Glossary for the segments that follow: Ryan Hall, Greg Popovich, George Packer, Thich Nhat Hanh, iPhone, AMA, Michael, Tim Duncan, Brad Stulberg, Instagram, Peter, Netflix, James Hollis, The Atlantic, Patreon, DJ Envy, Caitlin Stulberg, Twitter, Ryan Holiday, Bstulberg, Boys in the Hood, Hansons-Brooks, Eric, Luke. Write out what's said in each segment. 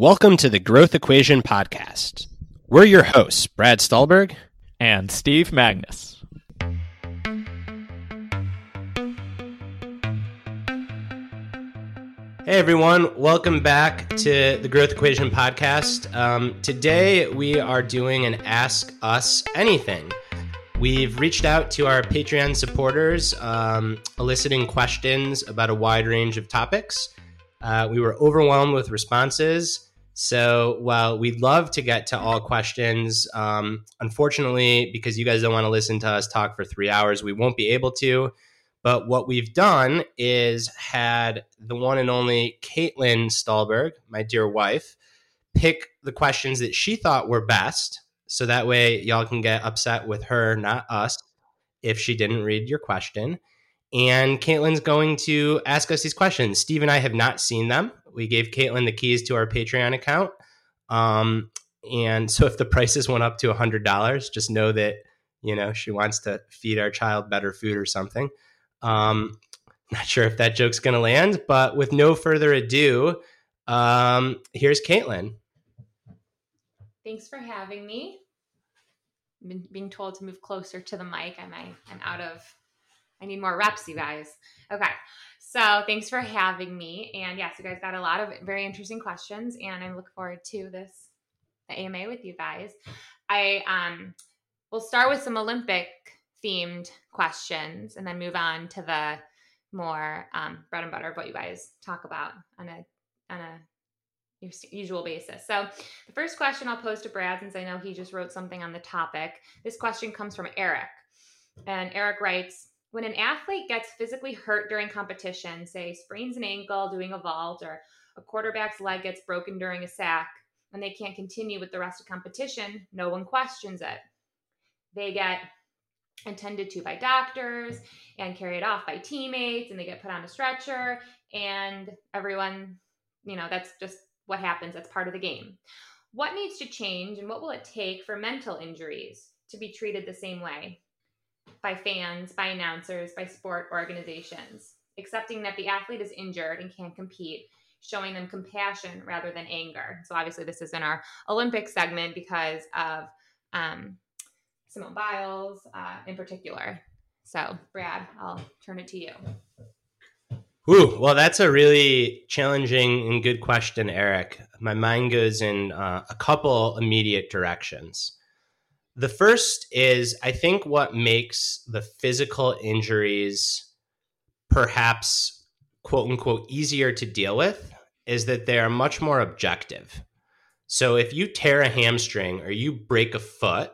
Welcome to the Growth Equation podcast. We're your hosts, Brad Stulberg and Steve Magness. Hey everyone, welcome back to the Growth Equation podcast. Today we are doing an Ask Us Anything. We've reached out to our Patreon supporters, eliciting questions about a wide range of topics. We were overwhelmed with responses. So while we'd love to get to all questions, unfortunately, because you guys don't want to listen to us talk for 3 hours, we won't be able to. But what we've done is had the one and only Caitlin Stulberg, my dear wife, pick the questions that she thought were best. So that way y'all can get upset with her, not us, if she didn't read your question. And Caitlin's going to ask us these questions. Steve and I have not seen them. We gave Caitlin the keys to our Patreon account. And so if the prices went up to $100, just know that, you know, she wants to feed our child better food or something. Not sure if that joke's going to land, but with no further ado, here's Caitlin. Thanks for having me. I've been being told to move closer to the mic. I need more reps, you guys. Okay. So thanks for having me. And yes, you guys got a lot of very interesting questions, and I look forward to the AMA with you guys. I will start with some Olympic themed questions and then move on to the more bread and butter of what you guys talk about on a usual basis. So the first question I'll pose to Brad, since I know he just wrote something on the topic. This question comes from Eric, and Eric writes, when an athlete gets physically hurt during competition, say sprains an ankle doing a vault, or a quarterback's leg gets broken during a sack, and they can't continue with the rest of competition, no one questions it. They get attended to by doctors and carried off by teammates, and they get put on a stretcher, and everyone, you know, that's just what happens. That's part of the game. What needs to change, and what will it take for mental injuries to be treated the same way by fans, by announcers, by sport organizations, accepting that the athlete is injured and can't compete, showing them compassion rather than anger? So obviously this is in our Olympic segment because of Simone Biles in particular. So Brad, I'll turn it to you. Ooh, well, that's a really challenging and good question, Eric. My mind goes in a couple immediate directions. The first is, I think what makes the physical injuries perhaps, quote unquote, easier to deal with is that they are much more objective. So if you tear a hamstring or you break a foot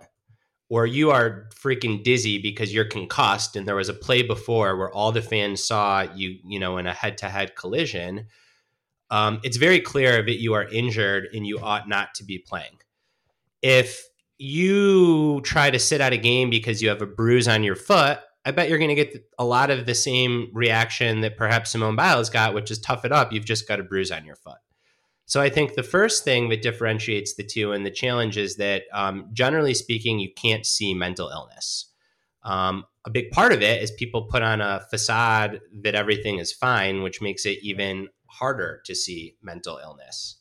or you are freaking dizzy because you're concussed and there was a play before where all the fans saw you, you know, in a head-to-head collision, it's very clear that you are injured and you ought not to be playing. If you try to sit out a game because you have a bruise on your foot, I bet you're going to get a lot of the same reaction that perhaps Simone Biles got, which is tough it up. You've just got a bruise on your foot. So I think the first thing that differentiates the two and the challenge is that generally speaking, you can't see mental illness. A big part of it is people put on a facade that everything is fine, which makes it even harder to see mental illness.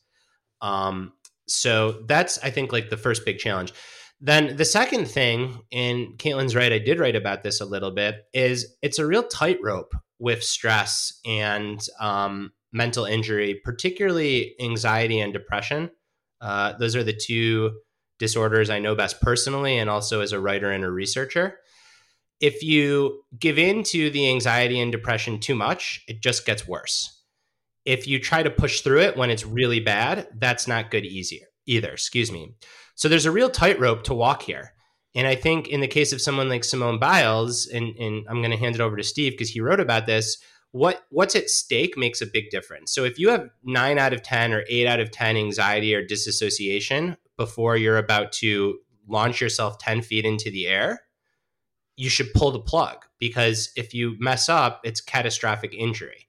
So that's, I think, like the first big challenge. Then the second thing, and Caitlin's right, I did write about this a little bit, is it's a real tightrope with stress and mental injury, particularly anxiety and depression. Those are the two disorders I know best personally and also as a writer and a researcher. If you give in to the anxiety and depression too much, it just gets worse. If you try to push through it when it's really bad, that's not good either. So there's a real tightrope to walk here. And I think in the case of someone like Simone Biles, and I'm going to hand it over to Steve because he wrote about this, what's at stake makes a big difference. So if you have 9 out of 10 or 8 out of 10 anxiety or disassociation before you're about to launch yourself 10 feet into the air, you should pull the plug, because if you mess up, it's catastrophic injury.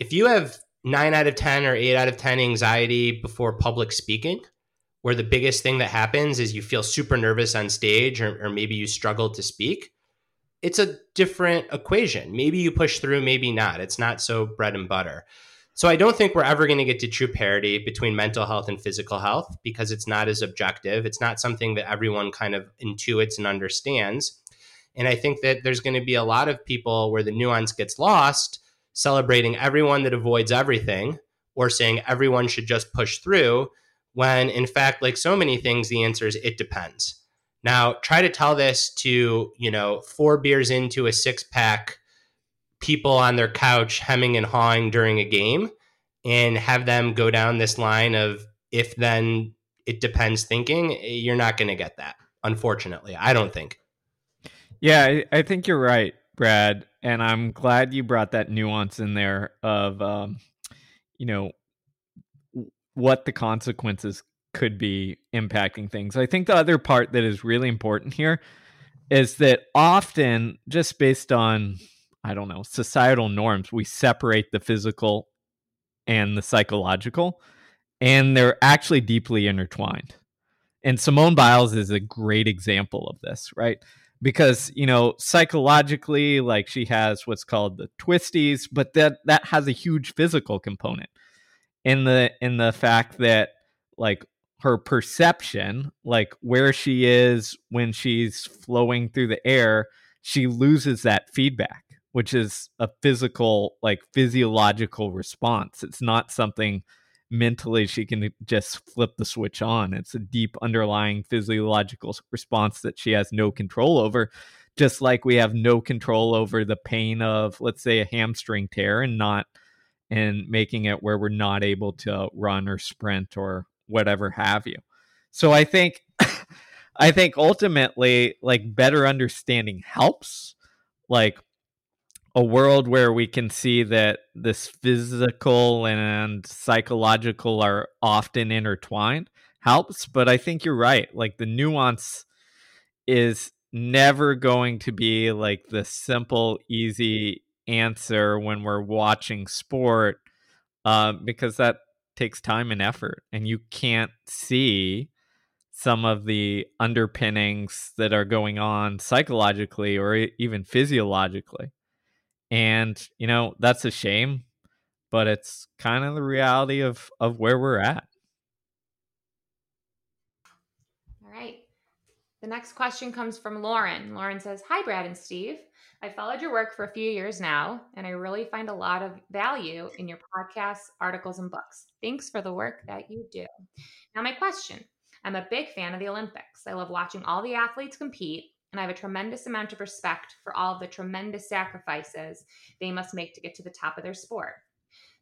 If you have 9 out of 10 or 8 out of 10 anxiety before public speaking, where the biggest thing that happens is you feel super nervous on stage, or maybe you struggle to speak, it's a different equation. Maybe you push through, maybe not. It's not so bread and butter. So I don't think we're ever going to get to true parity between mental health and physical health because it's not as objective. It's not something that everyone kind of intuits and understands. And I think that there's going to be a lot of people where the nuance gets lost, celebrating everyone that avoids everything or saying everyone should just push through when, in fact, like so many things, the answer is it depends. Now, try to tell this to, you know, 4 beers into a 6-pack people on their couch hemming and hawing during a game and have them go down this line of if then it depends thinking. You're not going to get that, unfortunately, I don't think. Yeah, I think you're right, Brad. And I'm glad you brought that nuance in there of, you know, what the consequences could be impacting things. I think the other part that is really important here is that often just based on, I don't know, societal norms, we separate the physical and the psychological, and they're actually deeply intertwined. And Simone Biles is a great example of this, right? Because, you know, psychologically, like she has what's called the twisties, but that has a huge physical component in the fact that, like, her perception, like where she is when she's flowing through the air, she loses that feedback, which is a physical, like physiological response. It's not something mentally she can just flip the switch on. It's a deep underlying physiological response that she has no control over, just like we have no control over the pain of, let's say, a hamstring tear and making it where we're not able to run or sprint or whatever have you. So I think ultimately, like, better understanding helps, like a world where we can see that this physical and psychological are often intertwined helps. But I think you're right. Like, the nuance is never going to be like the simple, easy answer when we're watching sport, because that takes time and effort, and you can't see some of the underpinnings that are going on psychologically or even physiologically. And, you know, that's a shame, but it's kind of the reality of where we're at. All right. The next question comes from Lauren. Lauren says, "Hi, Brad and Steve. I followed your work for a few years now, and I really find a lot of value in your podcasts, articles, and books. Thanks for the work that you do. Now, my question. I'm a big fan of the Olympics. I love watching all the athletes compete, and I have a tremendous amount of respect for all of the tremendous sacrifices they must make to get to the top of their sport.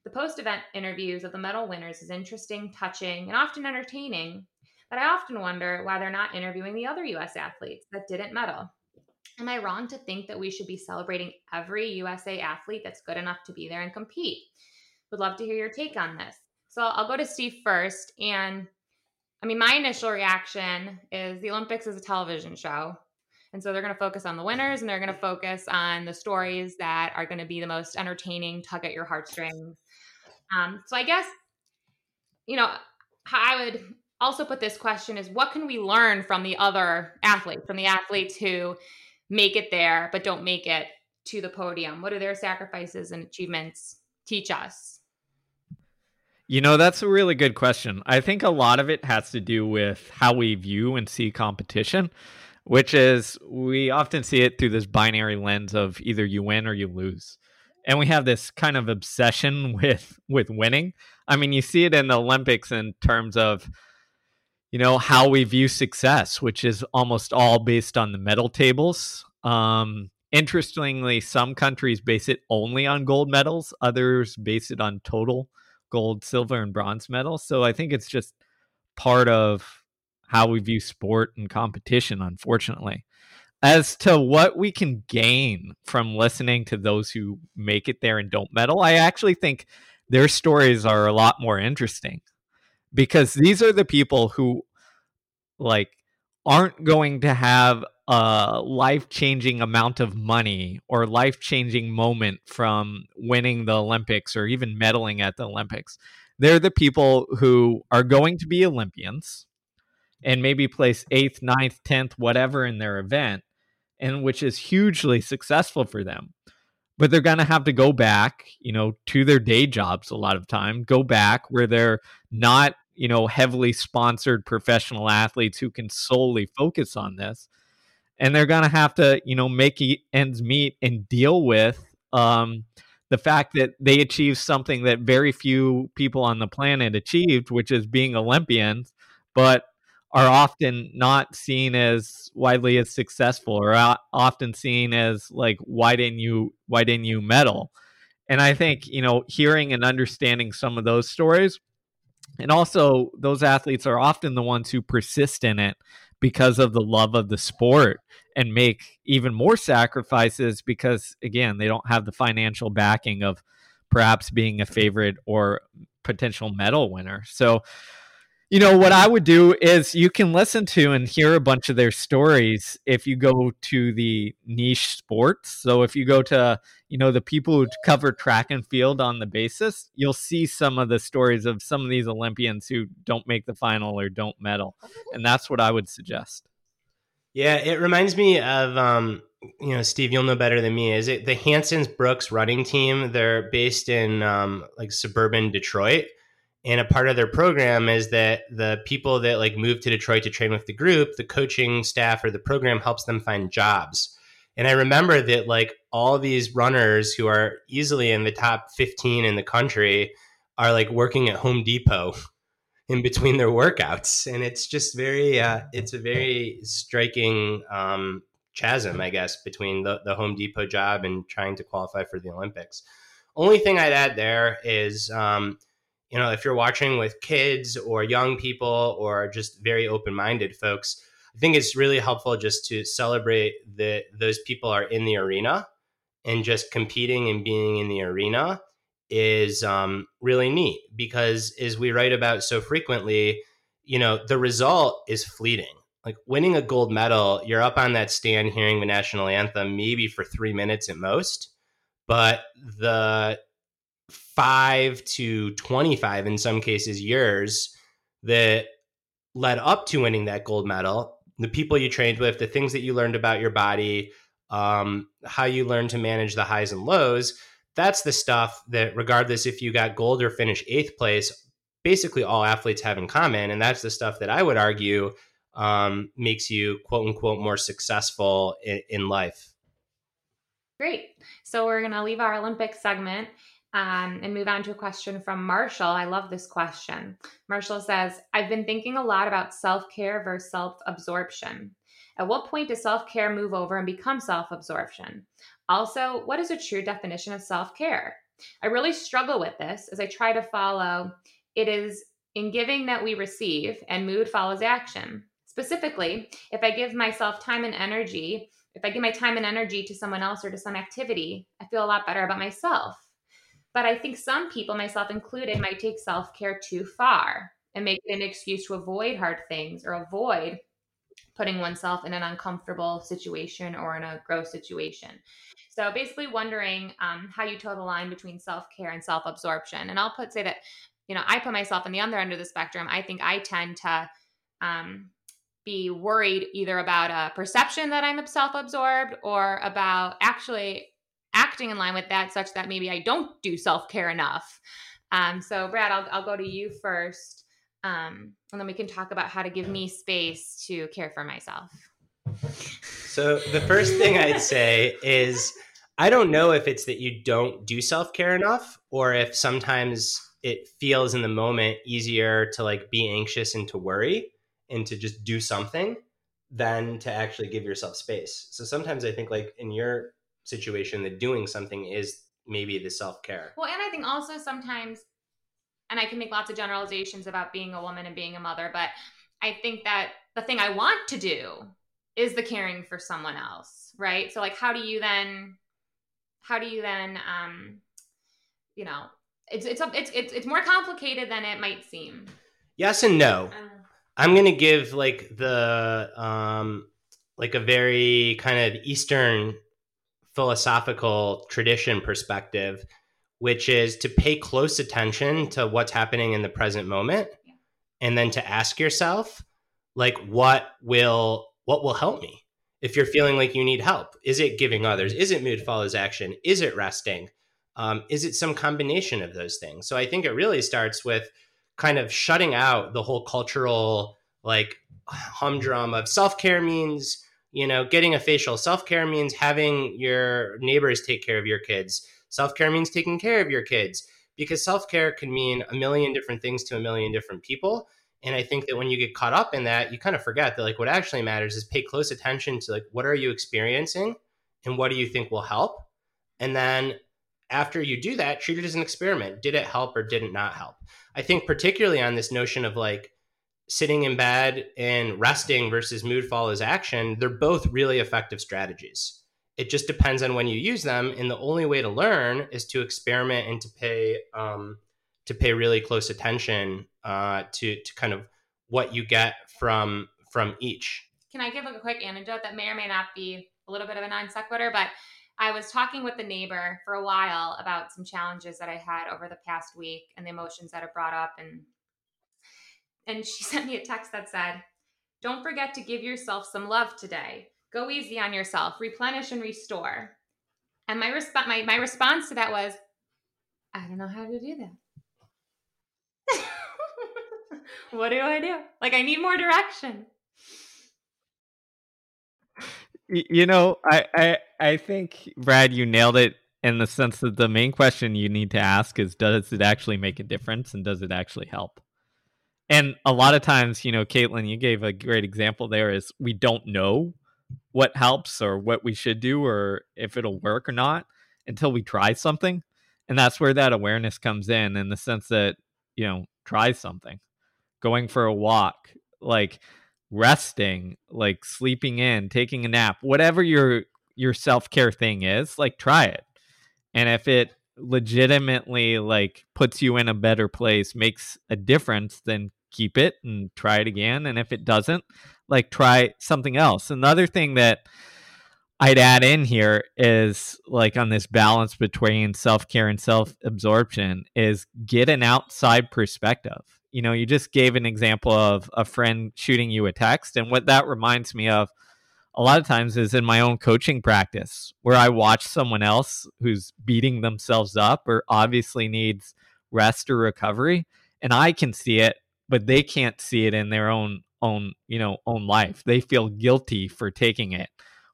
The post-event interviews of the medal winners is interesting, touching, and often entertaining, but I often wonder why they're not interviewing the other U.S. athletes that didn't medal. Am I wrong to think that we should be celebrating every USA athlete that's good enough to be there and compete? Would love to hear your take on this." So I'll go to Steve first. And I mean, my initial reaction is the Olympics is a television show. And so they're going to focus on the winners, and they're going to focus on the stories that are going to be the most entertaining, tug at your heartstrings. So I guess, you know, how I would also put this question is, what can we learn from the other athletes, from the athletes who make it there but don't make it to the podium? What do their sacrifices and achievements teach us? You know, that's a really good question. I think a lot of it has to do with how we view and see competition, which is we often see it through this binary lens of either you win or you lose. And we have this kind of obsession with winning. I mean, you see it in the Olympics in terms of, you know, how we view success, which is almost all based on the medal tables. Interestingly, some countries base it only on gold medals. Others base it on total gold, silver, and bronze medals. So I think it's just part of how we view sport and competition, unfortunately. As to what we can gain from listening to those who make it there and don't medal, I actually think their stories are a lot more interesting, because these are the people who, like, aren't going to have a life-changing amount of money or life-changing moment from winning the Olympics or even medaling at the Olympics. They're the people who are going to be Olympians and maybe place 8th, 9th, 10th, whatever in their event, and which is hugely successful for them. but they're going to have to go back, you know, to their day jobs a lot of time, go back where they're not, you know, heavily sponsored professional athletes who can solely focus on this. And they're going to have to, you know, make ends meet and deal with the fact that they achieved something that very few people on the planet achieved, which is being Olympians, but are often not seen as widely as successful, or often seen as like, why didn't you medal? And I think, you know, hearing and understanding some of those stories, and also those athletes are often the ones who persist in it because of the love of the sport and make even more sacrifices because, again, they don't have the financial backing of perhaps being a favorite or potential medal winner. So, you know, what I would do is you can listen to and hear a bunch of their stories if you go to the niche sports. So if you go to, you know, the people who cover track and field on the basis, you'll see some of the stories of some of these Olympians who don't make the final or don't medal. And that's what I would suggest. Yeah, it reminds me of, you know, Steve, you'll know better than me. Is it the Hansons-Brooks running team? They're based in like suburban Detroit. And a part of their program is that the people that like move to Detroit to train with the group, the coaching staff or the program helps them find jobs. And I remember that like all these runners who are easily in the top 15 in the country are like working at Home Depot in between their workouts. And it's just very, it's a very striking chasm, I guess, between the Home Depot job and trying to qualify for the Olympics. Only thing I'd add there is, you know, if you're watching with kids or young people or just very open-minded folks, I think it's really helpful just to celebrate that those people are in the arena, and just competing and being in the arena is really neat because, as we write about so frequently, you know, the result is fleeting. Like winning a gold medal, you're up on that stand hearing the national anthem maybe for 3 minutes at most, but the 5 to 25, in some cases, years that led up to winning that gold medal, the people you trained with, the things that you learned about your body, how you learned to manage the highs and lows, that's the stuff that regardless if you got gold or finished 8th place, basically all athletes have in common. And that's the stuff that I would argue makes you, quote unquote, more successful in life. Great. So we're going to leave our Olympic segment and move on to a question from Marshall. I love this question. Marshall says, I've been thinking a lot about self-care versus self-absorption. At what point does self-care move over and become self-absorption? Also, what is a true definition of self-care? I really struggle with this as I try to follow, it is in giving that we receive and mood follows action. Specifically, if I give myself time and energy, if I give my time and energy to someone else or to some activity, I feel a lot better about myself. But I think some people, myself included, might take self-care too far and make it an excuse to avoid hard things or avoid putting oneself in an uncomfortable situation or in a gross situation. So basically wondering how you toe the line between self-care and self-absorption. And I'll say that, you know, I put myself on the other end of the spectrum. I think I tend to be worried either about a perception that I'm self-absorbed or about actually acting in line with that, such that maybe I don't do self-care enough. So Brad, I'll go to you first. And then we can talk about how to give me space to care for myself. So the first thing I'd say is, I don't know if it's that you don't do self-care enough, or if sometimes it feels in the moment easier to like be anxious and to worry and to just do something than to actually give yourself space. So sometimes I think like in your situation that doing something is maybe the self-care. Well, and I think also sometimes, and I can make lots of generalizations about being a woman and being a mother, but I think that the thing I want to do is the caring for someone else, right? So like, how do you then, you know, it's more complicated than it might seem. Yes and no. I'm going to give like the, like a very kind of Eastern philosophical tradition perspective, which is to pay close attention to what's happening in the present moment. Yeah. And then to ask yourself, like, what will help me? if you're feeling like you need help. Is it giving others? Is it mood follows action? Is it resting? Is it some combination of those things? So I think it really starts with kind of shutting out the whole cultural like humdrum of self-care means, you know, getting a facial. Self-care means having your neighbors take care of your kids. Self-care means taking care of your kids, because self-care can mean a million different things to a million different people. And I think that when you get caught up in that, you kind of forget that like what actually matters is pay close attention to like, what are you experiencing and what do you think will help? And then after you do that, treat it as an experiment. Did it help or did it not help? I think particularly on this notion of like sitting in bed and resting versus mood follows action, they're both really effective strategies. It just depends on when you use them. And the only way to learn is to experiment and to pay really close attention to kind of what you get from each. Can I give a quick anecdote that may or may not be a little bit of a non sequitur, but I was talking with a neighbor for a while about some challenges that I had over the past week and the emotions that it brought up. And she sent me a text that said, "Don't forget to give yourself some love today. Go easy on yourself, replenish and restore." And my response to that was, "I don't know how to do that." What do I do? Like, I need more direction. You know, I think, Brad, you nailed it in the sense that the main question you need to ask is, does it actually make a difference and does it actually help? And a lot of times, you know, Caitlin, you gave a great example there, is we don't know what helps or what we should do or if it'll work or not until we try something. And that's where that awareness comes in the sense that, you know, try something. Going for a walk, like resting, like sleeping in, taking a nap, whatever your self-care thing is, like try it. And if it legitimately like puts you in a better place, makes a difference, then keep it and try it again. And if it doesn't, like try something else. Another thing that I'd add in here is like on this balance between self-care and self-absorption is get an outside perspective. You know, you just gave an example of a friend shooting you a text. And what that reminds me of a lot of times is in my own coaching practice where I watch someone else who's beating themselves up or obviously needs rest or recovery. And I can see it, but they can't see it in their own life. They feel guilty for taking it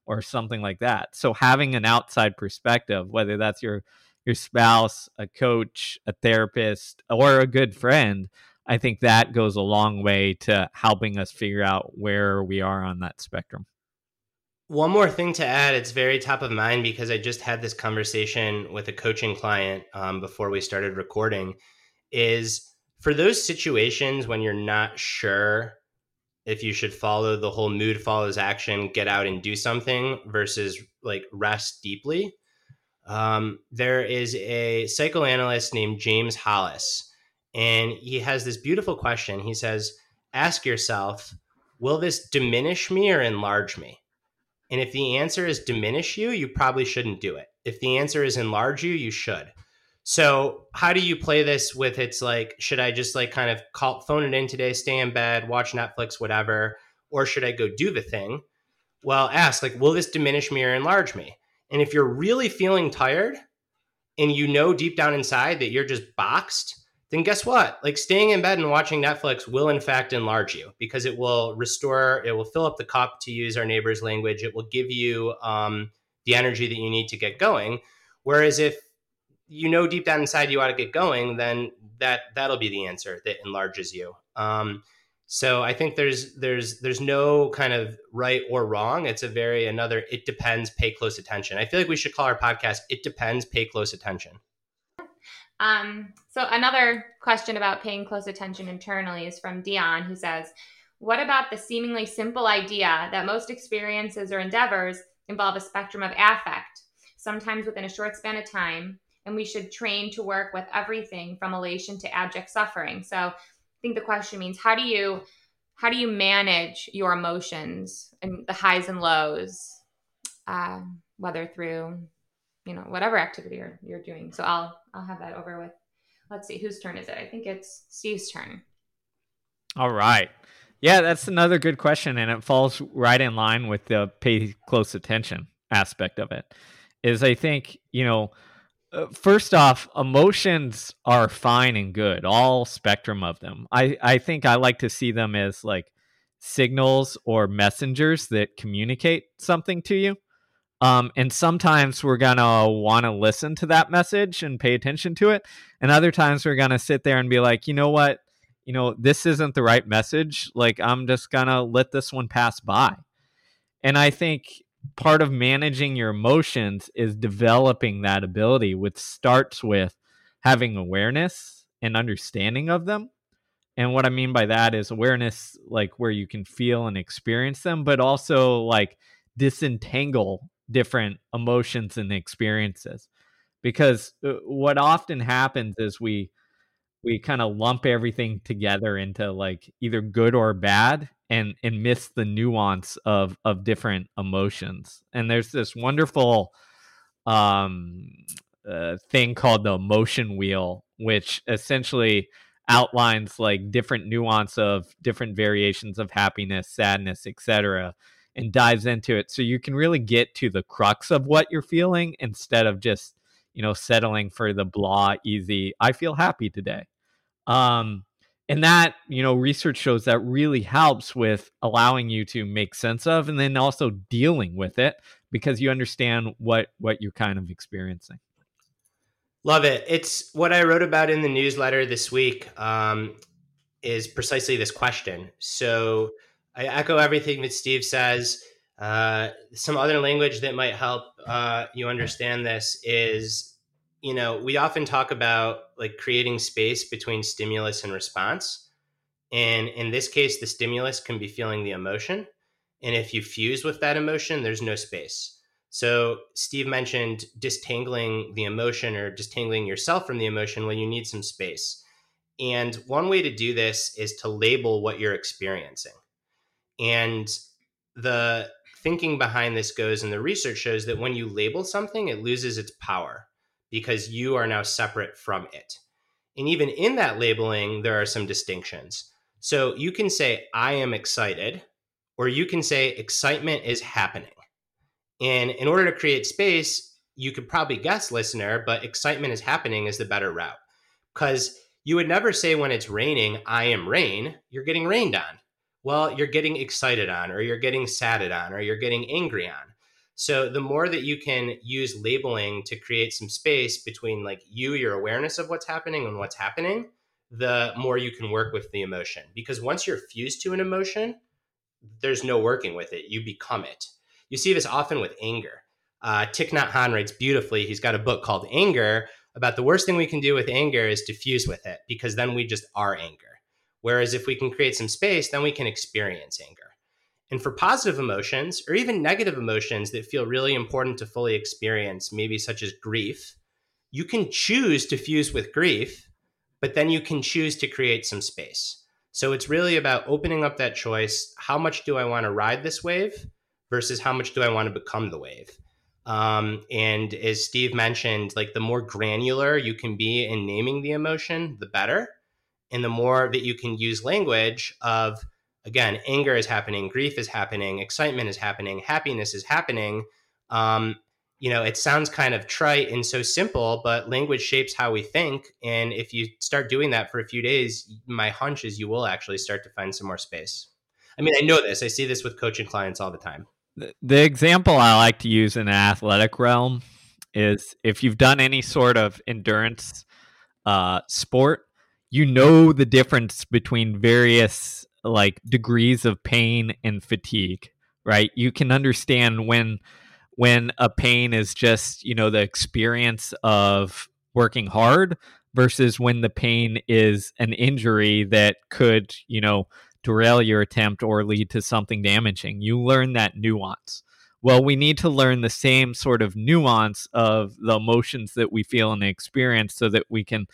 or something like that. So having an outside perspective, whether that's your spouse, a coach, a therapist, or a good friend, I think that goes a long way to helping us figure out where we are on that spectrum. One more thing to add, it's very top of mind because I just had this conversation with a coaching client before we started recording, is for those situations when you're not sure if you should follow the whole mood follows action, get out and do something versus like rest deeply. There is a psychoanalyst named James Hollis. And he has this beautiful question. He says, ask yourself, will this diminish me or enlarge me? And if the answer is diminish you, you probably shouldn't do it. If the answer is enlarge you, you should. So how do you play this with it's like, should I just like kind of phone it in today, stay in bed, watch Netflix, whatever, or should I go do the thing? Well, ask like, will this diminish me or enlarge me? And if you're really feeling tired and you know deep down inside that you're just boxed, then guess what? Like staying in bed and watching Netflix will in fact enlarge you because it will restore, it will fill up the cup, to use our neighbor's language. It will give you the energy that you need to get going. Whereas if you know deep down inside you ought to get going, then that'll be the answer that enlarges you. So I think there's no kind of right or wrong. It's another it depends, pay close attention. I feel like we should call our podcast It Depends, Pay Close Attention. So another question about paying close attention internally is from Dion, who says, what about the seemingly simple idea that most experiences or endeavors involve a spectrum of affect, sometimes within a short span of time, and we should train to work with everything from elation to abject suffering? So I think the question means, how do you manage your emotions and the highs and lows, whether through, you know, whatever activity you're doing. So I'll have that over with. Let's see, whose turn is it? I think it's Steve's turn. All right. Yeah, that's another good question, and it falls right in line with the pay close attention aspect of it. Is I think, you know, first off, emotions are fine and good, all spectrum of them. I think I like to see them as like signals or messengers that communicate something to you. And sometimes we're going to want to listen to that message and pay attention to it. And other times we're going to sit there and be like, you know what? You know, this isn't the right message. Like, I'm just going to let this one pass by. And I think part of managing your emotions is developing that ability, which starts with having awareness and understanding of them. And what I mean by that is awareness, like where you can feel and experience them, but also like disentangle different emotions and experiences, because what often happens is we kind of lump everything together into like either good or bad, and miss the nuance of different emotions. And there's this wonderful thing called the emotion wheel, which essentially outlines like different nuance of different variations of happiness, sadness, etc., and dives into it so you can really get to the crux of what you're feeling instead of just, you know, settling for the blah, easy, I feel happy today. And that, you know, research shows that really helps with allowing you to make sense of, and then also dealing with it, because you understand what you're kind of experiencing. Love it. It's what I wrote about in the newsletter this week, is precisely this question. So I echo everything that Steve says. Some other language that might help you understand this is, you know, we often talk about like creating space between stimulus and response. And in this case, the stimulus can be feeling the emotion. And if you fuse with that emotion, there's no space. So Steve mentioned distangling the emotion, or distangling yourself from the emotion, when you need some space. And one way to do this is to label what you're experiencing. And the thinking behind this goes, and the research shows that when you label something, it loses its power because you are now separate from it. And even in that labeling, there are some distinctions. So you can say, I am excited, or you can say excitement is happening. And in order to create space, you could probably guess, listener, but excitement is happening is the better route, because you would never say when it's raining, I am rain. You're getting rained on. Well, you're getting excited on, or you're getting sadded on, or you're getting angry on. So the more that you can use labeling to create some space between like you, your awareness of what's happening and what's happening, the more you can work with the emotion. Because once you're fused to an emotion, there's no working with it. You become it. You see this often with anger. Thich Nhat Hanh writes beautifully. He's got a book called Anger about the worst thing we can do with anger is to fuse with it, because then we just are anger. Whereas if we can create some space, then we can experience anger. And for positive emotions, or even negative emotions that feel really important to fully experience, maybe such as grief, you can choose to fuse with grief, but then you can choose to create some space. So it's really about opening up that choice. How much do I want to ride this wave versus how much do I want to become the wave? And as Steve mentioned, like the more granular you can be in naming the emotion, the better. And the more that you can use language of, again, anger is happening, grief is happening, excitement is happening, happiness is happening. You know, it sounds kind of trite and so simple, but language shapes how we think. And if you start doing that for a few days, my hunch is you will actually start to find some more space. I mean, I know this. I see this with coaching clients all the time. The example I like to use in the athletic realm is if you've done any sort of endurance sport, you know the difference between various like degrees of pain and fatigue, right? You can understand when a pain is just, you know, the experience of working hard versus when the pain is an injury that could, you know, derail your attempt or lead to something damaging. You learn that nuance. Well, we need to learn the same sort of nuance of the emotions that we feel and experience so that we can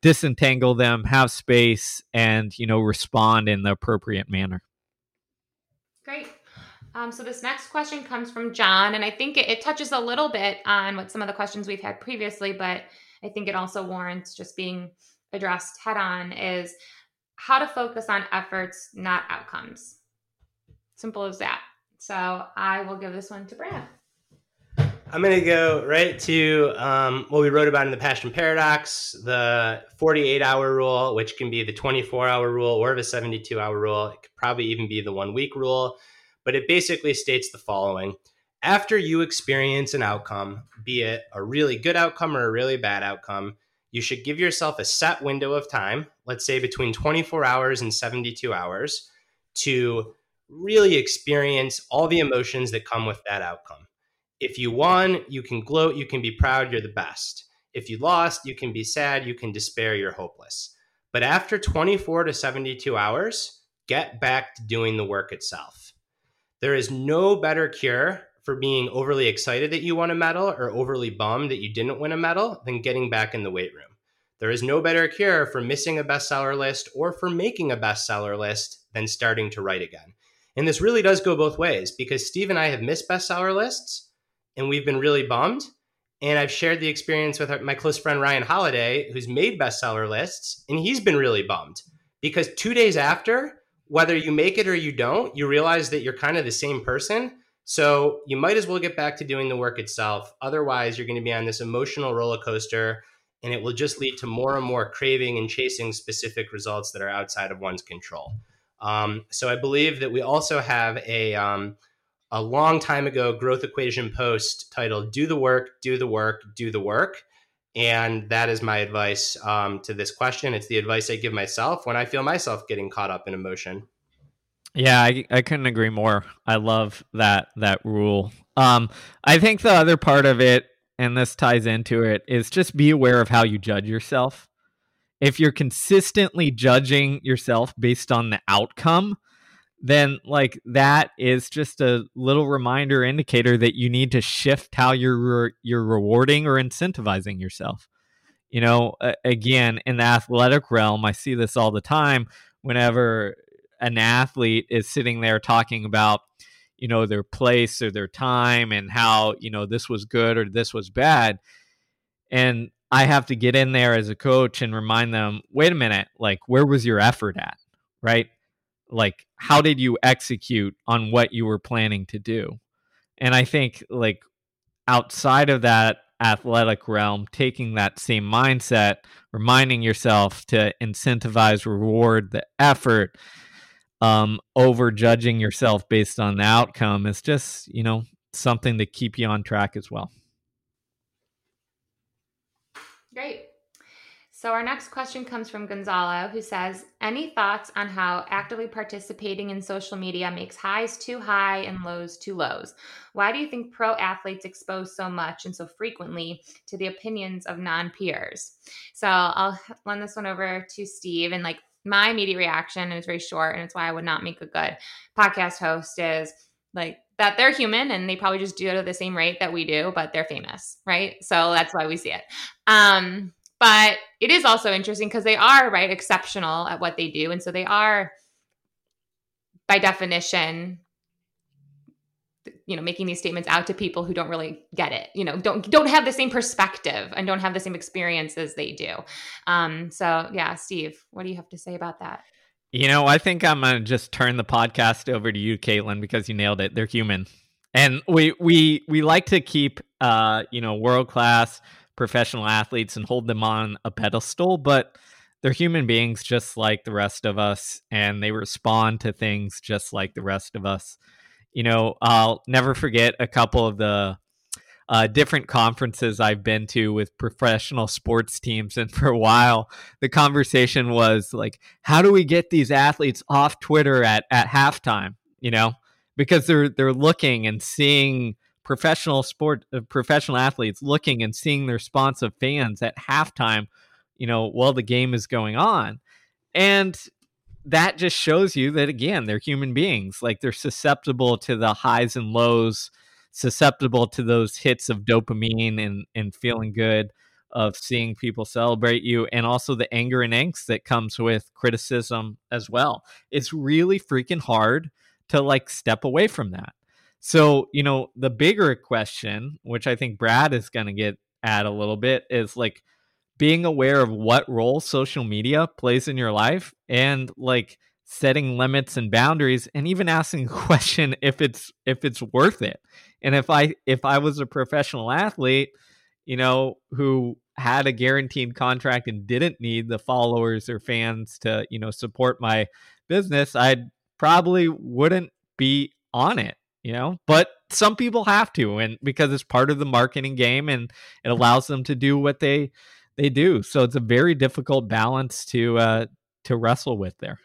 disentangle them, have space, and, you know, respond in the appropriate manner. Great. So this next question comes from John, and I think it touches a little bit on what some of the questions we've had previously, but I think it also warrants just being addressed head on. Is how to focus on efforts, not outcomes. Simple as that. So I will give this one to Brad. I'm going to go right to what we wrote about in the Passion Paradox, the 48-hour rule, which can be the 24-hour rule or the 72-hour rule. It could probably even be the one-week rule, but it basically states the following. After you experience an outcome, be it a really good outcome or a really bad outcome, you should give yourself a set window of time, let's say between 24 hours and 72 hours, to really experience all the emotions that come with that outcome. If you won, you can gloat, you can be proud, you're the best. If you lost, you can be sad, you can despair, you're hopeless. But after 24 to 72 hours, get back to doing the work itself. There is no better cure for being overly excited that you won a medal or overly bummed that you didn't win a medal than getting back in the weight room. There is no better cure for missing a bestseller list or for making a bestseller list than starting to write again. And this really does go both ways, because Steve and I have missed bestseller lists and we've been really bummed. And I've shared the experience with my close friend, Ryan Holiday, who's made bestseller lists, and he's been really bummed because 2 days after, whether you make it or you don't, you realize that you're kind of the same person. So you might as well get back to doing the work itself. Otherwise, you're going to be on this emotional roller coaster and it will just lead to more and more craving and chasing specific results that are outside of one's control. So I believe that we also have a long time ago Growth Equation post titled "Do the Work, Do the Work, Do the Work," and that is my advice to this question. It's the advice I give myself when I feel myself getting caught up in emotion. Yeah, I couldn't agree more. I love that rule. I think the other part of it, and this ties into it, is just be aware of how you judge yourself. If you're consistently judging yourself based on the outcome, then like that is just a little reminder indicator that you need to shift how you're rewarding or incentivizing yourself. You know, again, in the athletic realm, I see this all the time whenever an athlete is sitting there talking about, you know, their place or their time and how, you know, this was good or this was bad. And I have to get in there as a coach and remind them, wait a minute, like, where was your effort at, right? Like, how did you execute on what you were planning to do? And I think, like, outside of that athletic realm, taking that same mindset, reminding yourself to incentivize, reward the effort, over judging yourself based on the outcome is just, you know, something to keep you on track as well. Great. So our next question comes from Gonzalo, who says, any thoughts on how actively participating in social media makes highs too high and lows too lows? Why do you think pro athletes expose so much and so frequently to the opinions of non-peers? So I'll lend this one over to Steve. And like my immediate reaction, and it's very short, and it's why I would not make a good podcast host, is like that they're human and they probably just do it at the same rate that we do, but they're famous, right? So that's why we see it. But it is also interesting because they are, right, exceptional at what they do. And so they are, by definition, you know, making these statements out to people who don't really get it, you know, don't have the same perspective and don't have the same experience as they do. So yeah, Steve, what do you have to say about that? You know, I think I'm going to just turn the podcast over to you, Caitlin, because you nailed it. They're human. And we like to keep, you know, world-class professional athletes and hold them on a pedestal, but they're human beings just like the rest of us, and they respond to things just like the rest of us. You know, I'll never forget a couple of the different conferences I've been to with professional sports teams. And for a while, the conversation was like, how do we get these athletes off Twitter at halftime? You know, because they're looking and seeing professional athletes looking and seeing the response of fans at halftime, you know, while the game is going on. And that just shows you that, again, they're human beings. Like, they're susceptible to the highs and lows, susceptible to those hits of dopamine and feeling good of seeing people celebrate you, and also the anger and angst that comes with criticism as well. It's really freaking hard to like step away from that. So, you know, the bigger question, which I think Brad is going to get at a little bit, is like, being aware of what role social media plays in your life and like setting limits and boundaries, and even asking the question if it's worth it. And if I was a professional athlete, you know, who had a guaranteed contract and didn't need the followers or fans to, you know, support my business, I probably wouldn't be on it, you know, but some people have to, and because it's part of the marketing game and it allows them to do what they do. So it's a very difficult balance to wrestle with there.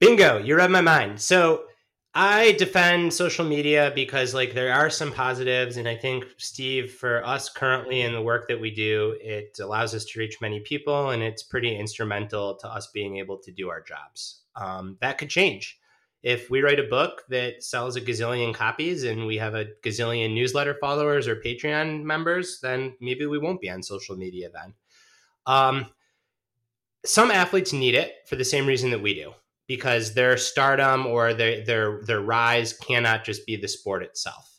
Bingo. You read my mind. So I defend social media because like there are some positives. And I think, Steve, for us currently in the work that we do, it allows us to reach many people, and it's pretty instrumental to us being able to do our jobs. That could change. If we write a book that sells a gazillion copies and we have a gazillion newsletter followers or Patreon members, then maybe we won't be on social media then. Some athletes need it for the same reason that we do, because their stardom or their rise cannot just be the sport itself.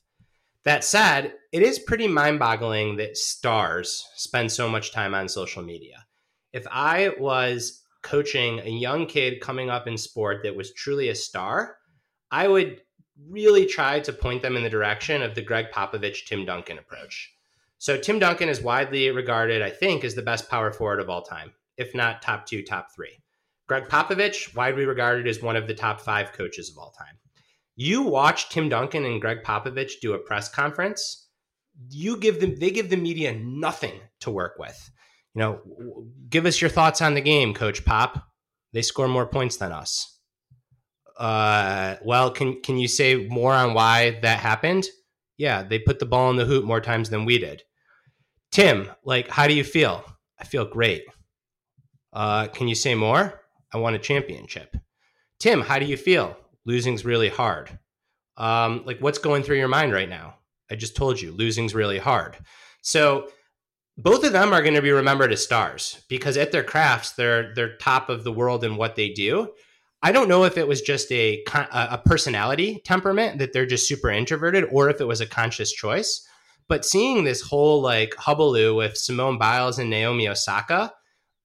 That said, it is pretty mind-boggling that stars spend so much time on social media. If I was coaching a young kid coming up in sport that was truly a star, I would really try to point them in the direction of the Greg Popovich, Tim Duncan approach. So Tim Duncan is widely regarded, I think, as the best power forward of all time, if not top two, top three. Greg Popovich, widely regarded as one of the top five coaches of all time. You watch Tim Duncan and Greg Popovich do a press conference, they give the media nothing to work with. You know, give us your thoughts on the game, Coach Pop. They score more points than us. Well, can you say more on why that happened? Yeah, they put the ball in the hoop more times than we did. Tim, like, how do you feel? I feel great. Can you say more? I won a championship. Tim, how do you feel? Losing's really hard. Like, what's going through your mind right now? I just told you, losing's really hard. So both of them are going to be remembered as stars because at their crafts, they're top of the world in what they do. I don't know if it was just a personality temperament that they're just super introverted, or if it was a conscious choice. But seeing this whole like hullabaloo with Simone Biles and Naomi Osaka,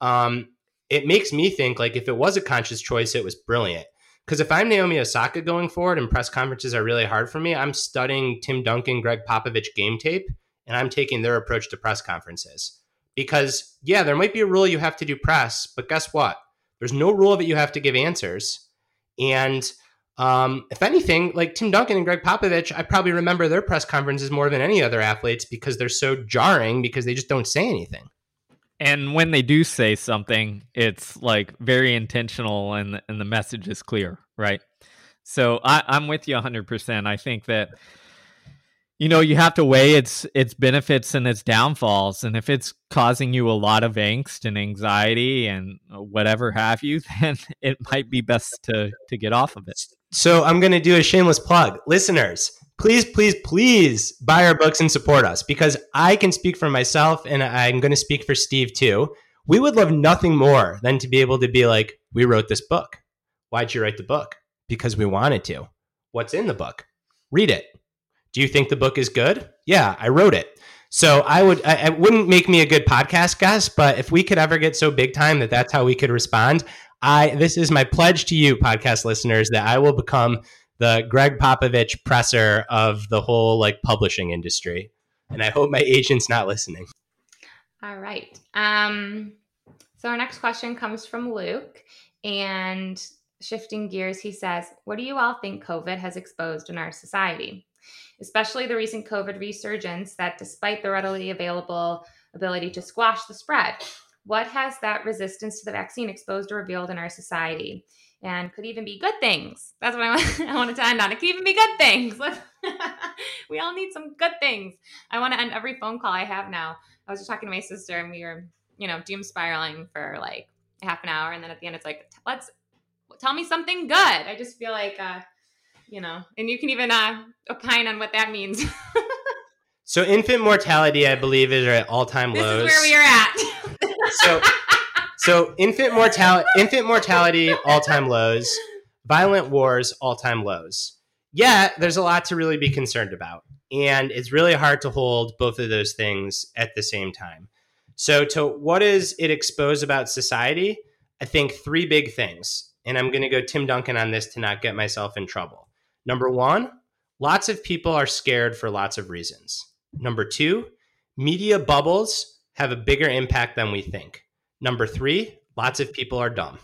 it makes me think like if it was a conscious choice, it was brilliant. Because if I'm Naomi Osaka going forward and press conferences are really hard for me, I'm studying Tim Duncan, Greg Popovich game tape. And I'm taking their approach to press conferences because, yeah, there might be a rule you have to do press, but guess what? There's no rule that you have to give answers. And if anything, like Tim Duncan and Greg Popovich, I probably remember their press conferences more than any other athletes because they're so jarring because they just don't say anything. And when they do say something, it's like very intentional and the message is clear, right? So I'm with you 100%. I think that, you know, you have to weigh its benefits and its downfalls. And if it's causing you a lot of angst and anxiety and whatever have you, then it might be best to get off of it. So I'm going to do a shameless plug. Listeners, please, please, please buy our books and support us because I can speak for myself and I'm going to speak for Steve too. We would love nothing more than to be able to be like, we wrote this book. Why'd you write the book? Because we wanted to. What's in the book? Read it. Do you think the book is good? Yeah, I wrote it. So it wouldn't make me a good podcast guest, but if we could ever get so big time that that's how we could respond, this is my pledge to you podcast listeners that I will become the Greg Popovich presser of the whole like publishing industry. And I hope my agent's not listening. All right. So our next question comes from Luke, and shifting gears, he says, what do you all think COVID has exposed in our society? Especially the recent COVID resurgence that despite the readily available ability to squash the spread, what has that resistance to the vaccine exposed or revealed in our society? And could even be good things. That's what I wanted to end on. It could even be good things. We all need some good things. I want to end every phone call I have now. I was just talking to my sister and we were, you know, doom spiraling for like half an hour. And then at the end, it's like, tell me something good. I just feel like, you know, and you can even opine on what that means. So infant mortality, I believe, is at all-time lows. This is where we are at. So infant mortality, all-time lows. Violent wars, all-time lows. Yeah, there's a lot to really be concerned about. And it's really hard to hold both of those things at the same time. So to what does it expose about society? I think three big things. And I'm going to go Tim Duncan on this to not get myself in trouble. Number one, lots of people are scared for lots of reasons. Number two, media bubbles have a bigger impact than we think. Number three, lots of people are dumb.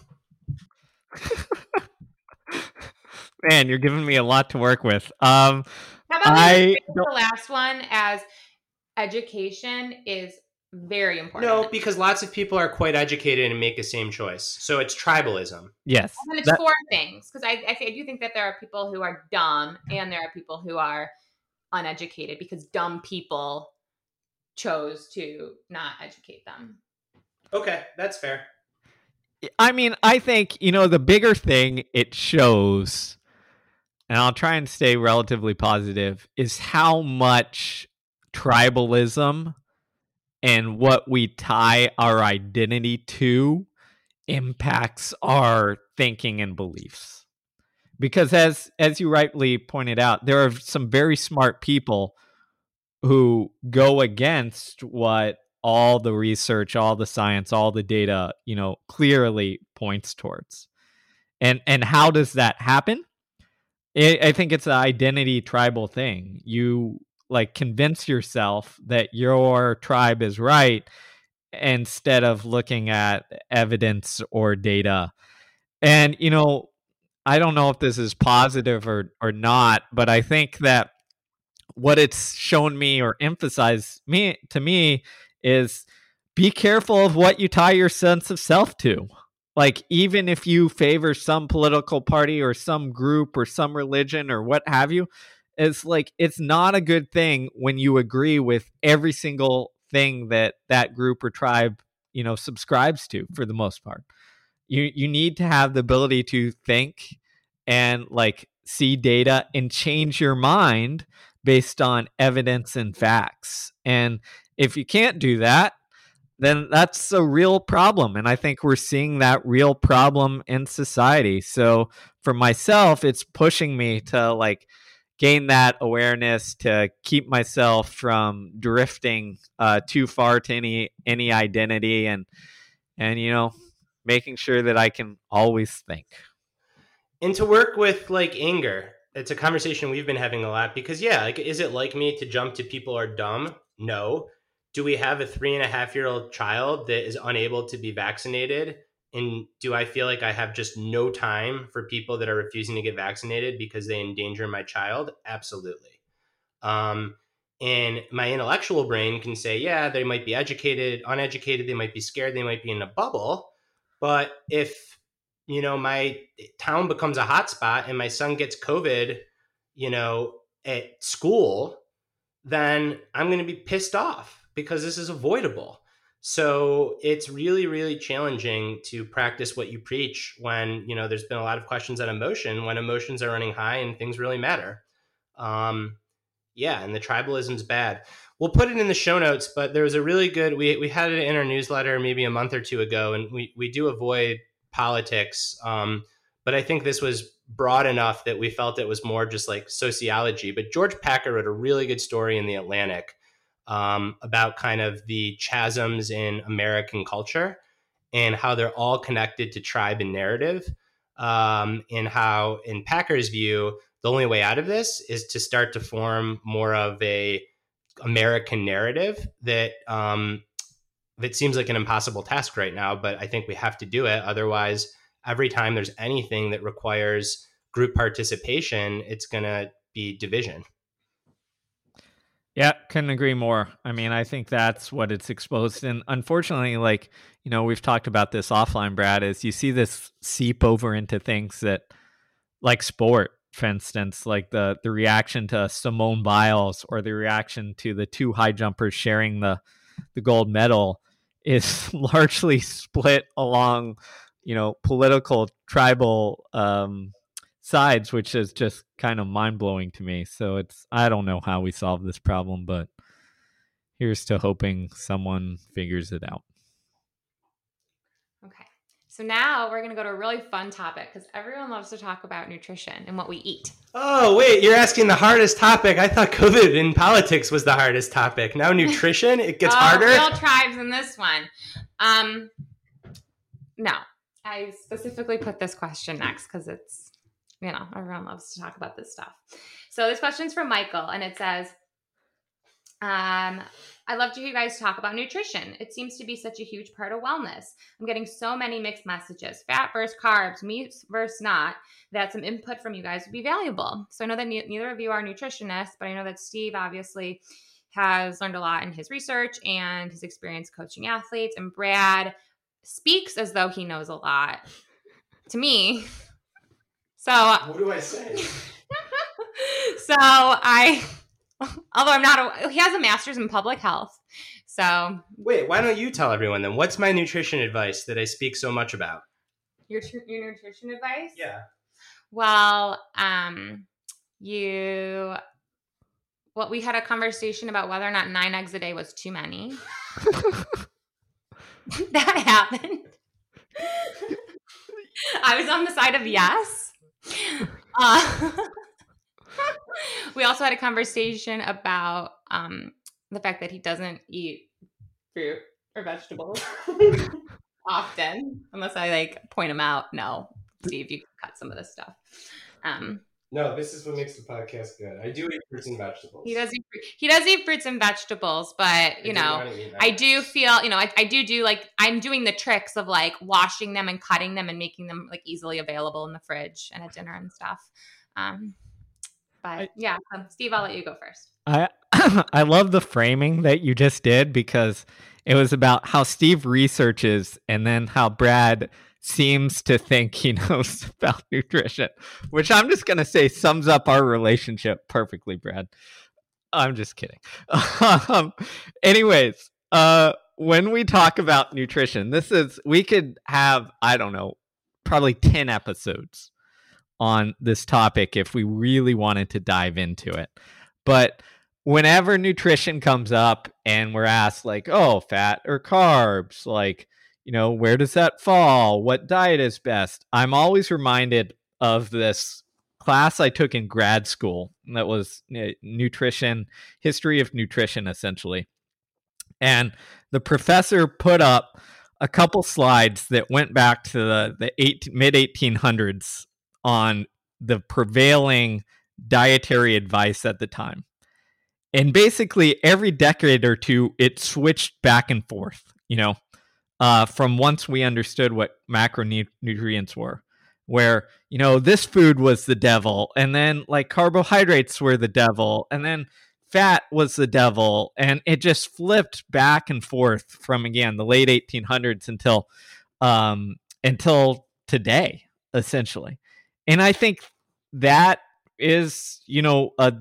Man, you're giving me a lot to work with. How about we take the last one as education is very important? No, because lots of people are quite educated and make the same choice. So it's tribalism. Yes. And it's four things. Because I do think that there are people who are dumb and there are people who are uneducated because dumb people chose to not educate them. Okay, that's fair. I mean, I think, you know, the bigger thing it shows, and I'll try and stay relatively positive, is how much tribalism and what we tie our identity to impacts our thinking and beliefs. Because as you rightly pointed out, there are some very smart people who go against what all the research, all the science, all the data, you know, clearly points towards. And how does that happen? I think it's an identity tribal thing. You like convince yourself that your tribe is right instead of looking at evidence or data. And, you know, I don't know if this is positive or not, but I think that what it's shown me or emphasized me to me is be careful of what you tie your sense of self to. Like, even if you favor some political party or some group or some religion or what have you, it's like, it's not a good thing when you agree with every single thing that that group or tribe, you know, subscribes to for the most part. You need to have the ability to think and like see data and change your mind based on evidence and facts. And if you can't do that, then that's a real problem. And I think we're seeing that real problem in society. So for myself, it's pushing me to like gain that awareness to keep myself from drifting too far to any identity and, you know, making sure that I can always think. And to work with like anger. It's a conversation we've been having a lot because, yeah, like, is it like me to jump to people are dumb? No. Do we have a 3.5-year-old child that is unable to be vaccinated? And do I feel like I have just no time for people that are refusing to get vaccinated because they endanger my child? Absolutely. And my intellectual brain can say, yeah, they might be educated, uneducated, they might be scared, they might be in a bubble. But if, you know, my town becomes a hotspot and my son gets COVID, you know, at school, then I'm going to be pissed off because this is avoidable. So it's really, really challenging to practice what you preach when, you know, there's been a lot of questions on emotion, when emotions are running high and things really matter. Yeah, and the tribalism's bad. We'll put it in the show notes, but there was a really good, we had it in our newsletter maybe a month or two ago, and we do avoid politics. But I think this was broad enough that we felt it was more just like sociology. But George Packer wrote a really good story in The Atlantic about kind of the chasms in American culture and how they're all connected to tribe and narrative, and how in Packer's view, the only way out of this is to start to form more of a American narrative that that seems like an impossible task right now, but I think we have to do it. Otherwise, every time there's anything that requires group participation, it's going to be division. Yeah, couldn't agree more. I mean, I think that's what it's exposed. And unfortunately, like, you know, we've talked about this offline, Brad, is you see this seep over into things that like sport, for instance, like the reaction to Simone Biles or the reaction to the two high jumpers sharing the gold medal is largely split along, you know, political tribal sides, which is just kind of mind blowing to me. So it's, I don't know how we solve this problem, but here's to hoping someone figures it out. Okay. So now we're going to go to a really fun topic because everyone loves to talk about nutrition and what we eat. Oh, wait, you're asking the hardest topic. I thought COVID in politics was the hardest topic. Now nutrition, it gets harder. Real tribes in this one. No, I specifically put this question next because it's, you know, everyone loves to talk about this stuff. So this question's from Michael and it says, I love to hear you guys talk about nutrition. It seems to be such a huge part of wellness. I'm getting so many mixed messages, fat versus carbs, meat versus not, that some input from you guys would be valuable. So I know that neither of you are nutritionists, but I know that Steve obviously has learned a lot in his research and his experience coaching athletes. And Brad speaks as though he knows a lot to me. So what do I say? Although I'm not, he has a master's in public health. So wait, why don't you tell everyone then? What's my nutrition advice that I speak so much about? Your nutrition advice? Yeah. Well, we had a conversation about whether or not 9 eggs a day was too many. That happened. I was on the side of yes. We also had a conversation about the fact that he doesn't eat fruit or vegetables often, unless I point him out. No, Steve, you can cut some of this stuff. No, this is what makes the podcast good. I do eat fruits and vegetables. He does eat fruits and vegetables, but I do feel, I do like I'm doing the tricks of washing them and cutting them and making them easily available in the fridge and at dinner and stuff. But yeah, Steve, I'll let you go first. I love the framing that you just did because it was about how Steve researches and then how Brad seems to think he knows about nutrition, which I'm just going to say sums up our relationship perfectly, Brad. I'm just kidding. Anyways, when we talk about nutrition, we could have, I don't know, probably 10 episodes on this topic if we really wanted to dive into it. But whenever nutrition comes up and we're asked fat or carbs, where does that fall? What diet is best? I'm always reminded of this class I took in grad school that was nutrition, history of nutrition, essentially. And the professor put up a couple slides that went back to the mid-1800s on the prevailing dietary advice at the time. And basically every decade or two, it switched back and forth, from once we understood what macronutrients were, where, this food was the devil, and then carbohydrates were the devil, and then fat was the devil. And it just flipped back and forth from, again, the late 1800s until today, essentially. And I think that is, the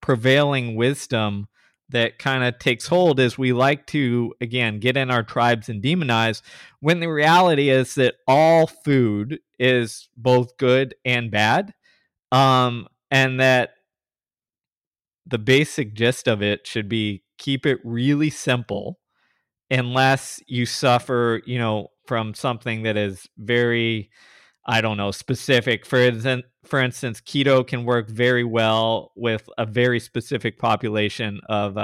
prevailing wisdom that kind of takes hold is we like to, again, get in our tribes and demonize when the reality is that all food is both good and bad. And that the basic gist of it should be keep it really simple unless you suffer, from something that is very, I don't know, specific. For instance, keto can work very well with a very specific population of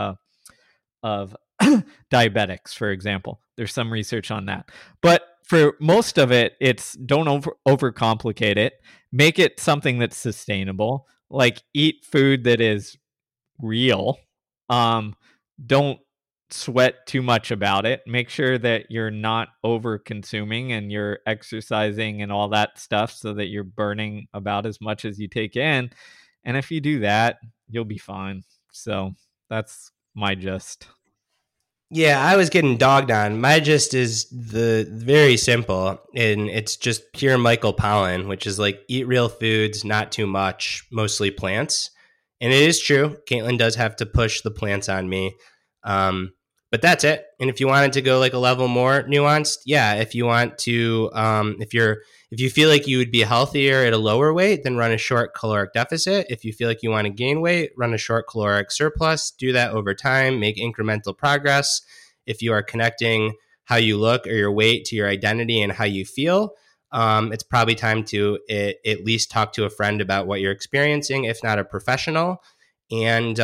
diabetics, for example. There's some research on that. But for most of it, it's don't overcomplicate it. Make it something that's sustainable. Eat food that is real. Don't sweat too much about it. Make sure that you're not over consuming and you're exercising and all that stuff so that you're burning about as much as you take in. And if you do that, you'll be fine. So that's my gist. Yeah, I was getting dogged on. My gist is very simple, and it's just pure Michael Pollan, which is eat real foods, not too much, mostly plants. And it is true. Caitlin does have to push the plants on me. But that's it. And if you wanted to go a level more nuanced, yeah, if you want to, if you feel you would be healthier at a lower weight, then run a short caloric deficit. If you feel you want to gain weight, run a short caloric surplus, do that over time, make incremental progress. If you are connecting how you look or your weight to your identity and how you feel, it's probably time to at least talk to a friend about what you're experiencing, if not a professional. And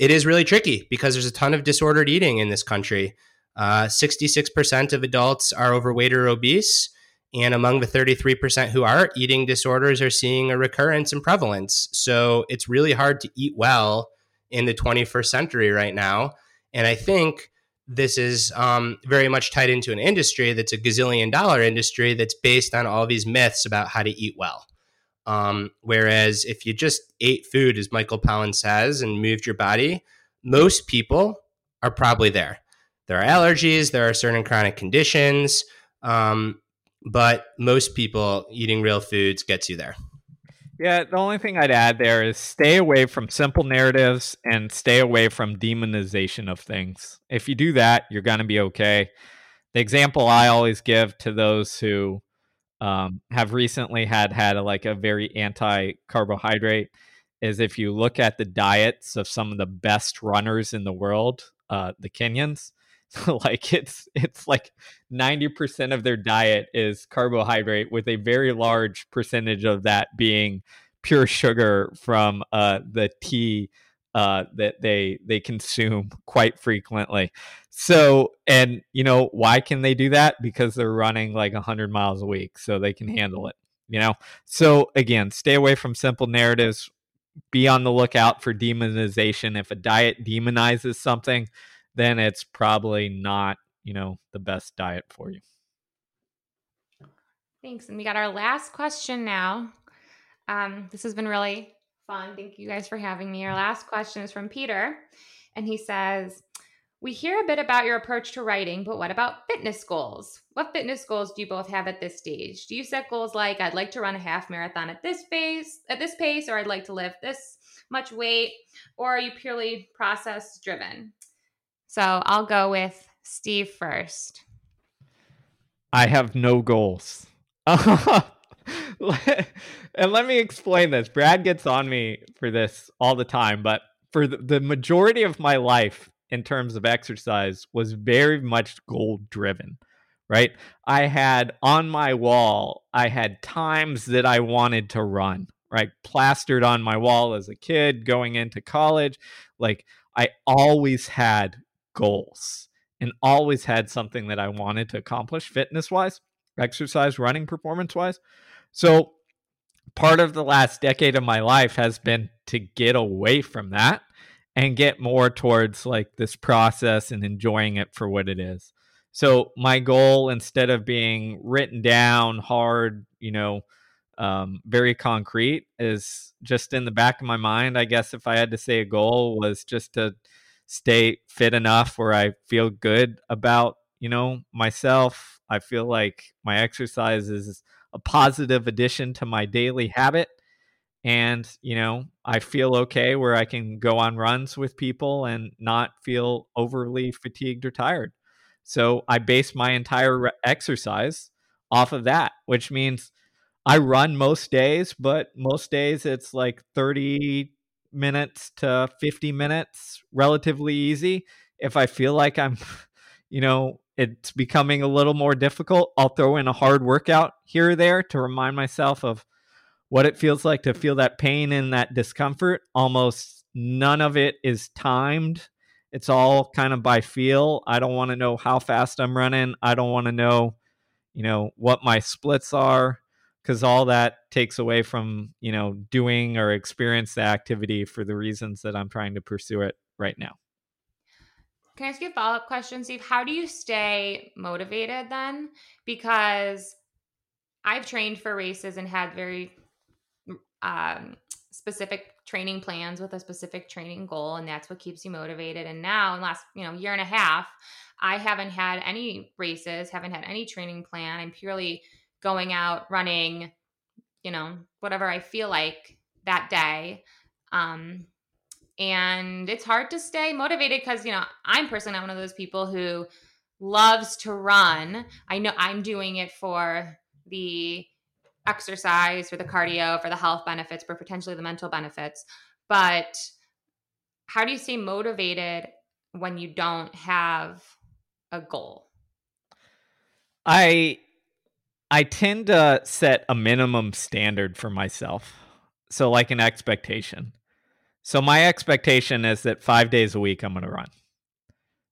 it is really tricky because there's a ton of disordered eating in this country. 66% of adults are overweight or obese. And among the 33% who are, eating disorders are seeing a recurrence and prevalence. So it's really hard to eat well in the 21st century right now. And I think this is very much tied into an industry that's a gazillion-dollar industry that's based on all these myths about how to eat well. Whereas if you just ate food, as Michael Pollan says, and moved your body, most people are probably there. There are allergies, there are certain chronic conditions, but most people eating real foods gets you there. Yeah, the only thing I'd add there is stay away from simple narratives and stay away from demonization of things. If you do that, you're going to be okay. The example I always give to those who have recently had like a very anti-carbohydrate is if you look at the diets of some of the best runners in the world, the Kenyans, like it's like 90% of their diet is carbohydrate, with a very large percentage of that being pure sugar from the tea that they consume quite frequently. So, and you know, why can they do that? Because they're running like 100 miles a week, so they can handle it, you know? So again, stay away from simple narratives, be on the lookout for demonization. If a diet demonizes something, then it's probably not, you know, the best diet for you. Thanks. And we got our last question now. This has been really fun. Thank you guys for having me. Our last question is from Peter, and he says, we hear a bit about your approach to writing, but what about fitness goals? What fitness goals do you both have at this stage? Do you set goals like, I'd like to run a half marathon at this pace, or I'd like to lift this much weight, or are you purely process driven? So I'll go with Steve first. I have no goals. And let me explain this. Brad gets on me for this all the time, but for the majority of my life in terms of exercise was very much goal driven, right? I had on my wall, I had times that I wanted to run, right? Plastered on my wall as a kid going into college. Like I always had goals and always had something that I wanted to accomplish fitness wise, exercise, running, performance wise. So part of the last decade of my life has been to get away from that and get more towards like this process and enjoying it for what it is. So my goal, instead of being written down hard, you know, very concrete, is just in the back of my mind. I guess if I had to say a goal was just to stay fit enough where I feel good about, you know, myself. I feel like my exercise is a positive addition to my daily habit. And, you know, I feel okay where I can go on runs with people and not feel overly fatigued or tired. So I base my entire exercise off of that, which means I run most days, but most days it's like 30 minutes to 50 minutes, relatively easy. If I feel like I'm, you know, it's becoming a little more difficult, I'll throw in a hard workout here or there to remind myself of what it feels like to feel that pain and that discomfort. Almost none of it is timed. It's all kind of by feel. I don't want to know how fast I'm running. I don't want to know, you know, what my splits are, because all that takes away from, you know, doing or experience the activity for the reasons that I'm trying to pursue it right now. Can I ask you a follow-up question, Steve? How do you stay motivated then? Because I've trained for races and had very specific training plans with a specific training goal, and that's what keeps you motivated. And now in the last, you know, year and a half, I haven't had any races, haven't had any training plan. I'm purely going out, running, you know, whatever I feel like that day. And it's hard to stay motivated because, you know, I'm personally not one of those people who loves to run. I know I'm doing it for the exercise, for the cardio, for the health benefits, for potentially the mental benefits. But how do you stay motivated when you don't have a goal? I tend to set a minimum standard for myself. So like an expectation. So my expectation is that 5 days a week, I'm going to run.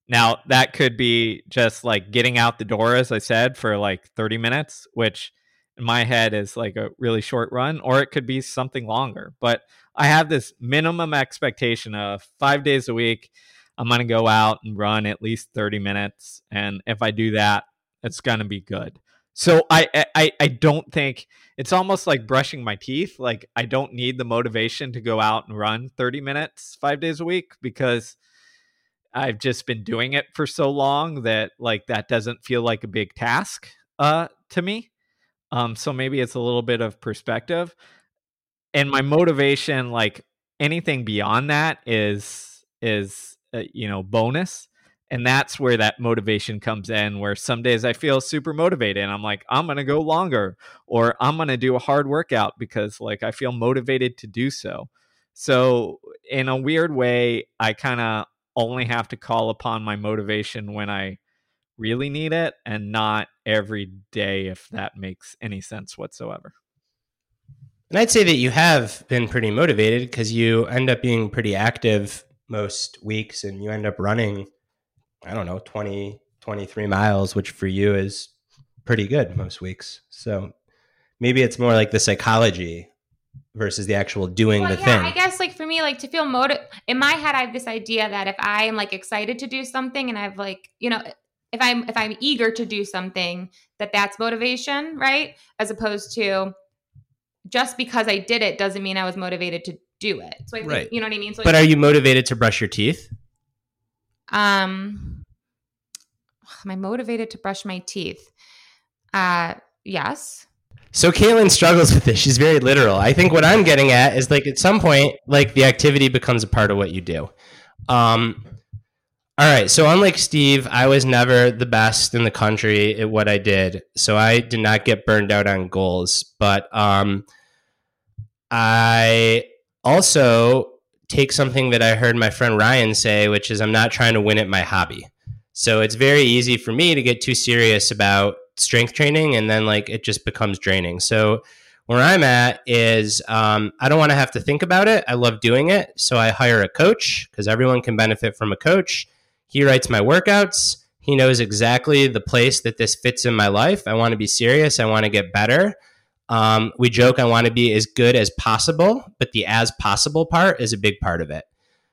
Now that could be just like getting out the door, as I said, for like 30 minutes, which in my head is like a really short run, or it could be something longer. But I have this minimum expectation of 5 days a week, I'm going to go out and run at least 30 minutes. And if I do that, it's going to be good. So I don't think it's almost like brushing my teeth. Like I don't need the motivation to go out and run 30 minutes, 5 days a week, because I've just been doing it for so long that like that doesn't feel like a big task to me. So maybe it's a little bit of perspective. And my motivation, like anything beyond that is you know, bonus. And that's where that motivation comes in, where some days I feel super motivated and I'm like, I'm going to go longer, or I'm going to do a hard workout because like I feel motivated to do so. So in a weird way, I kind of only have to call upon my motivation when I really need it, and not every day, if that makes any sense whatsoever. And I'd say that you have been pretty motivated, because you end up being pretty active most weeks and you end up running, I don't know, 20, 23 miles, which for you is pretty good most weeks. So maybe it's more like the psychology versus the actual doing thing. I guess like for me, like to feel motivated, in my head, I have this idea that if I am like excited to do something and I've like, you know, if I'm eager to do something, that's motivation, right? As opposed to just because I did it doesn't mean I was motivated to do it. So I think, right. You know what I mean? So but are you motivated to brush your teeth? Am I motivated to brush my teeth? Yes. So Caitlin struggles with this. She's very literal. I think what I'm getting at is like at some point, like the activity becomes a part of what you do. All right. So unlike Steve, I was never the best in the country at what I did. So I did not get burned out on goals, but I also take something that I heard my friend Ryan say, which is I'm not trying to win at my hobby. So it's very easy for me to get too serious about strength training, and then like it just becomes draining. So where I'm at is I don't want to have to think about it. I love doing it. So I hire a coach, because everyone can benefit from a coach. He writes my workouts. He knows exactly the place that this fits in my life. I want to be serious. I want to get better. We joke I want to be as good as possible, but the as possible part is a big part of it.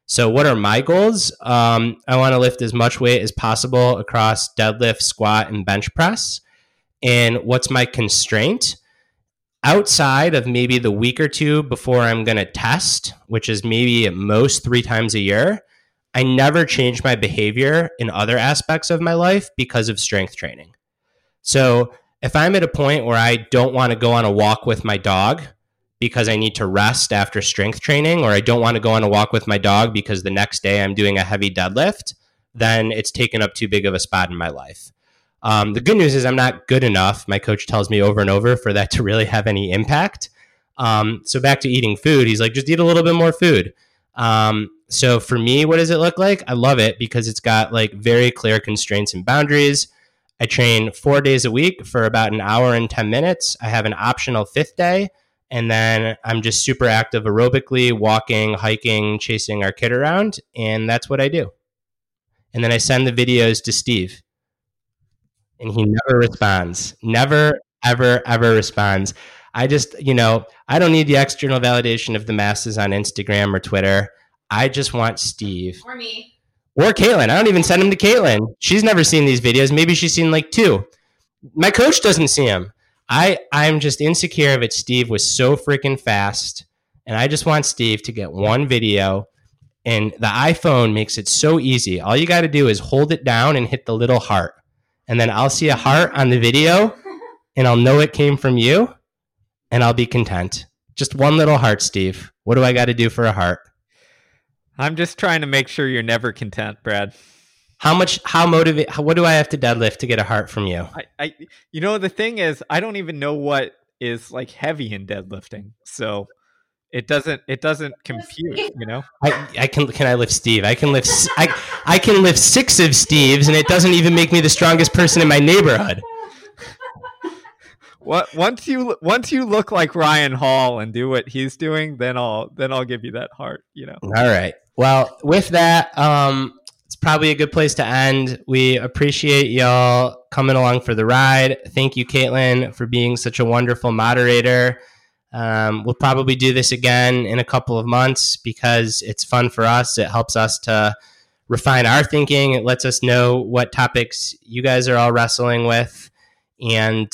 So what are my goals? I want to lift as much weight as possible across deadlift, squat, and bench press. And what's my constraint? Outside of maybe the week or two before I'm going to test, which is maybe at most 3 times a year, I never change my behavior in other aspects of my life because of strength training. So if I'm at a point where I don't want to go on a walk with my dog because I need to rest after strength training, or I don't want to go on a walk with my dog because the next day I'm doing a heavy deadlift, then it's taken up too big of a spot in my life. The good news is I'm not good enough. My coach tells me over and over for that to really have any impact. So back to eating food, he's like, just eat a little bit more food. So for me, what does it look like? I love it because it's got like very clear constraints and boundaries. I train 4 days a week for about an hour and 10 minutes. I have an optional 5th day, and then I'm just super active aerobically, walking, hiking, chasing our kid around, and that's what I do. And then I send the videos to Steve, and he never responds. Never, ever, ever responds. I just, you know, I don't need the external validation of the masses on Instagram or Twitter. I just want Steve. Or me. Or Caitlin. I don't even send them to Caitlin. She's never seen these videos. Maybe she's seen like 2. My coach doesn't see them. I'm just insecure of it. Steve was so freaking fast. And I just want Steve to get one video. And the iPhone makes it so easy. All you got to do is hold it down and hit the little heart. And then I'll see a heart on the video and I'll know it came from you and I'll be content. Just one little heart, Steve. What do I got to do for a heart? I'm just trying to make sure you're never content, Brad. What do I have to deadlift to get a heart from you? I you know, the thing is, I don't even know what is like heavy in deadlifting. So it doesn't compute, you know? Can I lift Steve? I can lift 6 of Steve's and it doesn't even make me the strongest person in my neighborhood. What once you look like Ryan Hall and do what he's doing, then I'll give you that heart, you know. All right. Well, with that, it's probably a good place to end. We appreciate y'all coming along for the ride. Thank you, Caitlin, for being such a wonderful moderator. We'll probably do this again in a couple of months because it's fun for us. It helps us to refine our thinking. It lets us know what topics you guys are all wrestling with. And,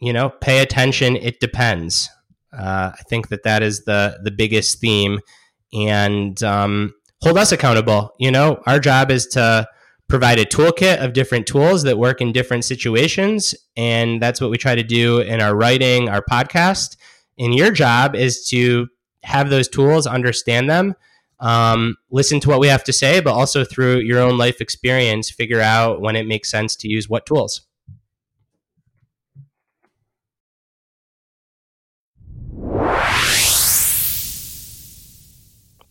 you know, pay attention. It depends. I think that is the biggest theme. And hold us accountable. You know, our job is to provide a toolkit of different tools that work in different situations. And that's what we try to do in our writing, our podcast. And your job is to have those tools, understand them, listen to what we have to say, but also through your own life experience, figure out when it makes sense to use what tools.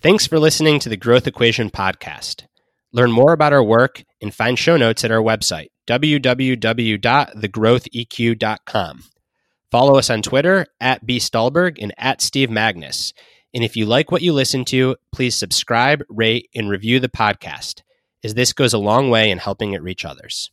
Thanks for listening to the Growth Equation podcast. Learn more about our work and find show notes at our website, www.thegrowtheq.com. Follow us on Twitter at @bstulberg and at Steve Magness. And if you like what you listen to, please subscribe, rate, and review the podcast, as this goes a long way in helping it reach others.